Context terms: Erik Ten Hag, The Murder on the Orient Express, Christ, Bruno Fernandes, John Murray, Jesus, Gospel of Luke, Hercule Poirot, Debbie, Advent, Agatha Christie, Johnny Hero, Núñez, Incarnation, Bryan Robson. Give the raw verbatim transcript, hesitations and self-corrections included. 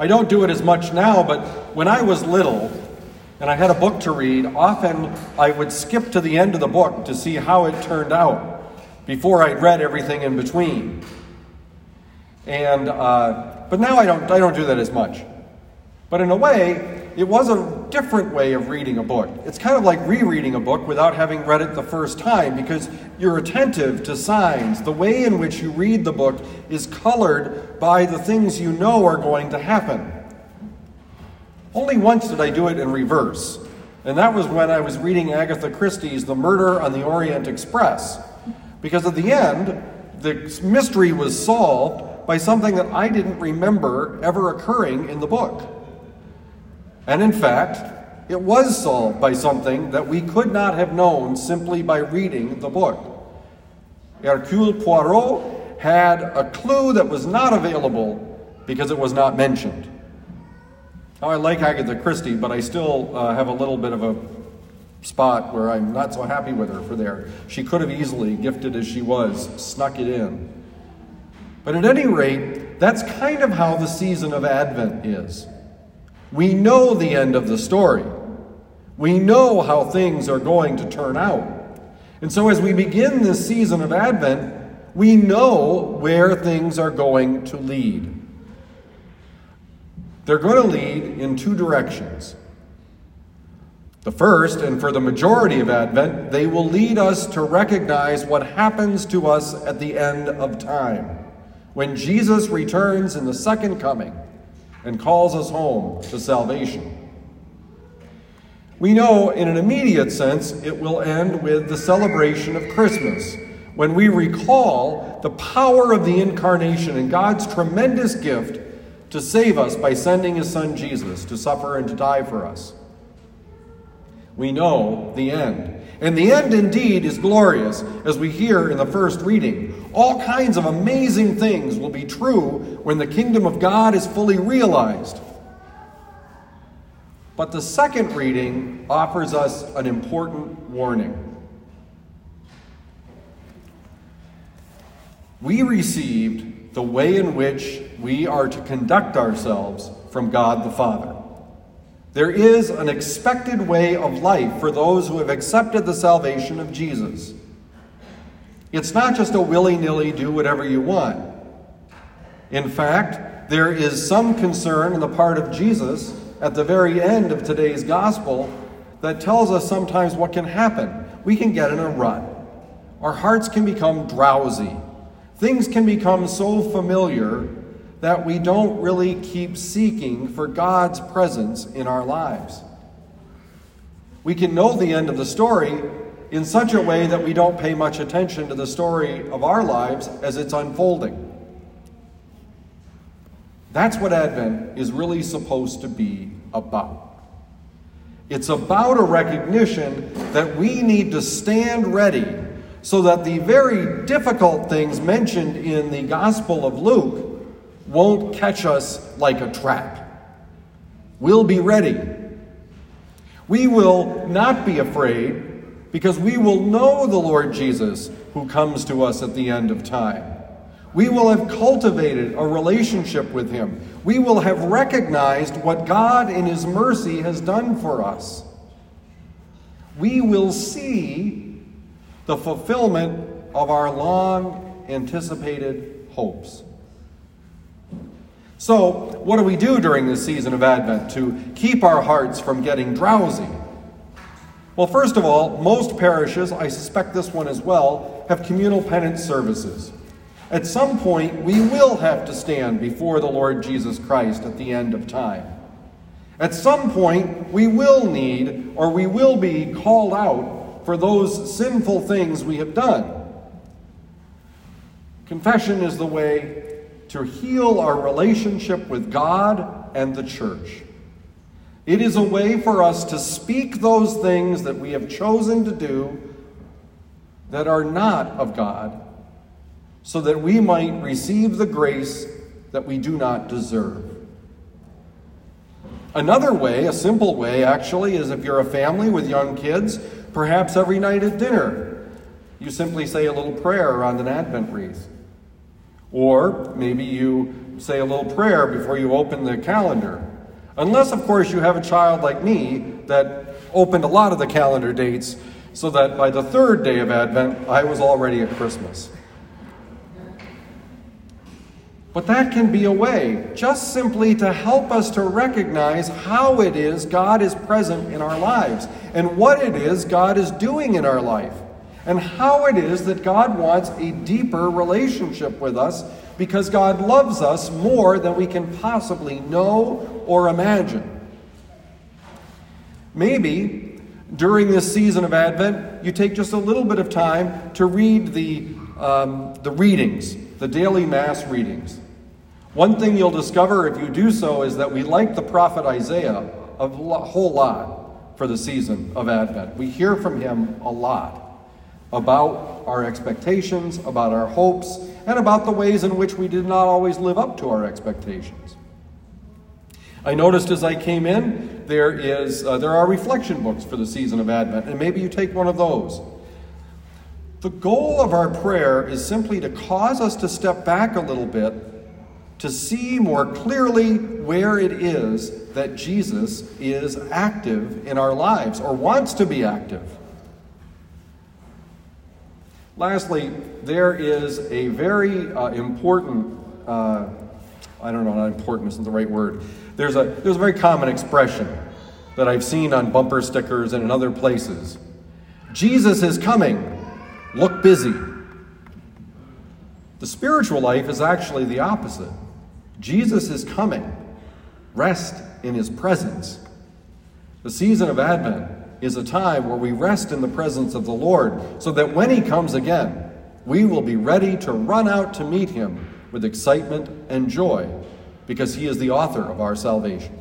I don't do it as much now, but when I was little and I had a book to read, often I would skip to the end of the book to see how it turned out before I'd read everything in between. And uh, but now I don't I don't do that as much. But in a way, it was a different way of reading a book. It's kind of like rereading a book without having read it the first time, because you're attentive to signs. The way in which you read the book is colored by the things you know are going to happen. Only once did I do it in reverse, and that was when I was reading Agatha Christie's The Murder on the Orient Express, because at the end, the mystery was solved by something that I didn't remember ever occurring in the book. And in fact, it was solved by something that we could not have known simply by reading the book. Hercule Poirot had a clue that was not available because it was not mentioned. Now, I like Agatha Christie, but I still uh, have a little bit of a spot where I'm not so happy with her for there. She could have easily, gifted as she was, snuck it in. But at any rate, that's kind of how the season of Advent is. We know the end of the story. We know how things are going to turn out. And so as we begin this season of Advent, we know where things are going to lead. They're going to lead in two directions. The first, and for the majority of Advent, they will lead us to recognize what happens to us at the end of time, when Jesus returns in the second coming and calls us home to salvation. We know, in an immediate sense, it will end with the celebration of Christmas, when we recall the power of the Incarnation and God's tremendous gift to save us by sending his son Jesus to suffer and to die for us. We know the end. And the end indeed is glorious, as we hear in the first reading. All kinds of amazing things will be true when the kingdom of God is fully realized. But the second reading offers us an important warning. We received the way in which we are to conduct ourselves from God the Father. There is an expected way of life for those who have accepted the salvation of Jesus. It's not just a willy-nilly do whatever you want. In fact, there is some concern on the part of Jesus at the very end of today's gospel that tells us sometimes what can happen. We can get in a rut. Our hearts can become drowsy. Things can become so familiar that we don't really keep seeking for God's presence in our lives. We can know the end of the story in such a way that we don't pay much attention to the story of our lives as it's unfolding. That's what Advent is really supposed to be about. It's about a recognition that we need to stand ready so that the very difficult things mentioned in the Gospel of Luke won't catch us like a trap. We'll be ready. We will not be afraid because we will know the Lord Jesus who comes to us at the end of time. We will have cultivated a relationship with him. We will have recognized what God in his mercy has done for us. We will see the fulfillment of our long-anticipated hopes. So, what do we do during this season of Advent to keep our hearts from getting drowsy? Well, first of all, most parishes, I suspect this one as well, have communal penance services. At some point, we will have to stand before the Lord Jesus Christ at the end of time. At some point, we will need or we will be called out for those sinful things we have done. Confession is the way to heal our relationship with God and the church. It is a way for us to speak those things that we have chosen to do that are not of God, so that we might receive the grace that we do not deserve. Another way, a simple way actually, is if you're a family with young kids, perhaps every night at dinner, you simply say a little prayer around an Advent wreath. Or maybe you say a little prayer before you open the calendar. Unless, of course, you have a child like me that opened a lot of the calendar dates so that by the third day of Advent, I was already at Christmas. But that can be a way, just simply to help us to recognize how it is God is present in our lives and what it is God is doing in our life and how it is that God wants a deeper relationship with us because God loves us more than we can possibly know or imagine. Maybe during this season of Advent, you take just a little bit of time to read the um, the readings. The daily mass readings. One thing you'll discover if you do so is that we like the prophet Isaiah a whole lot for the season of Advent. We hear from him a lot about our expectations, about our hopes, and about the ways in which we did not always live up to our expectations. I noticed as I came in, there is uh, there are reflection books for the season of Advent, and maybe you take one of those. The goal of our prayer is simply to cause us to step back a little bit to see more clearly where it is that Jesus is active in our lives or wants to be active. Lastly, there is a very uh, important, uh, I don't know, not important isn't the right word. There's a, there's a very common expression that I've seen on bumper stickers and in other places. Jesus is coming. Look busy. The spiritual life is actually the opposite. Jesus is coming. Rest in his presence. The season of Advent is a time where we rest in the presence of the Lord so that when he comes again, we will be ready to run out to meet him with excitement and joy because he is the author of our salvation.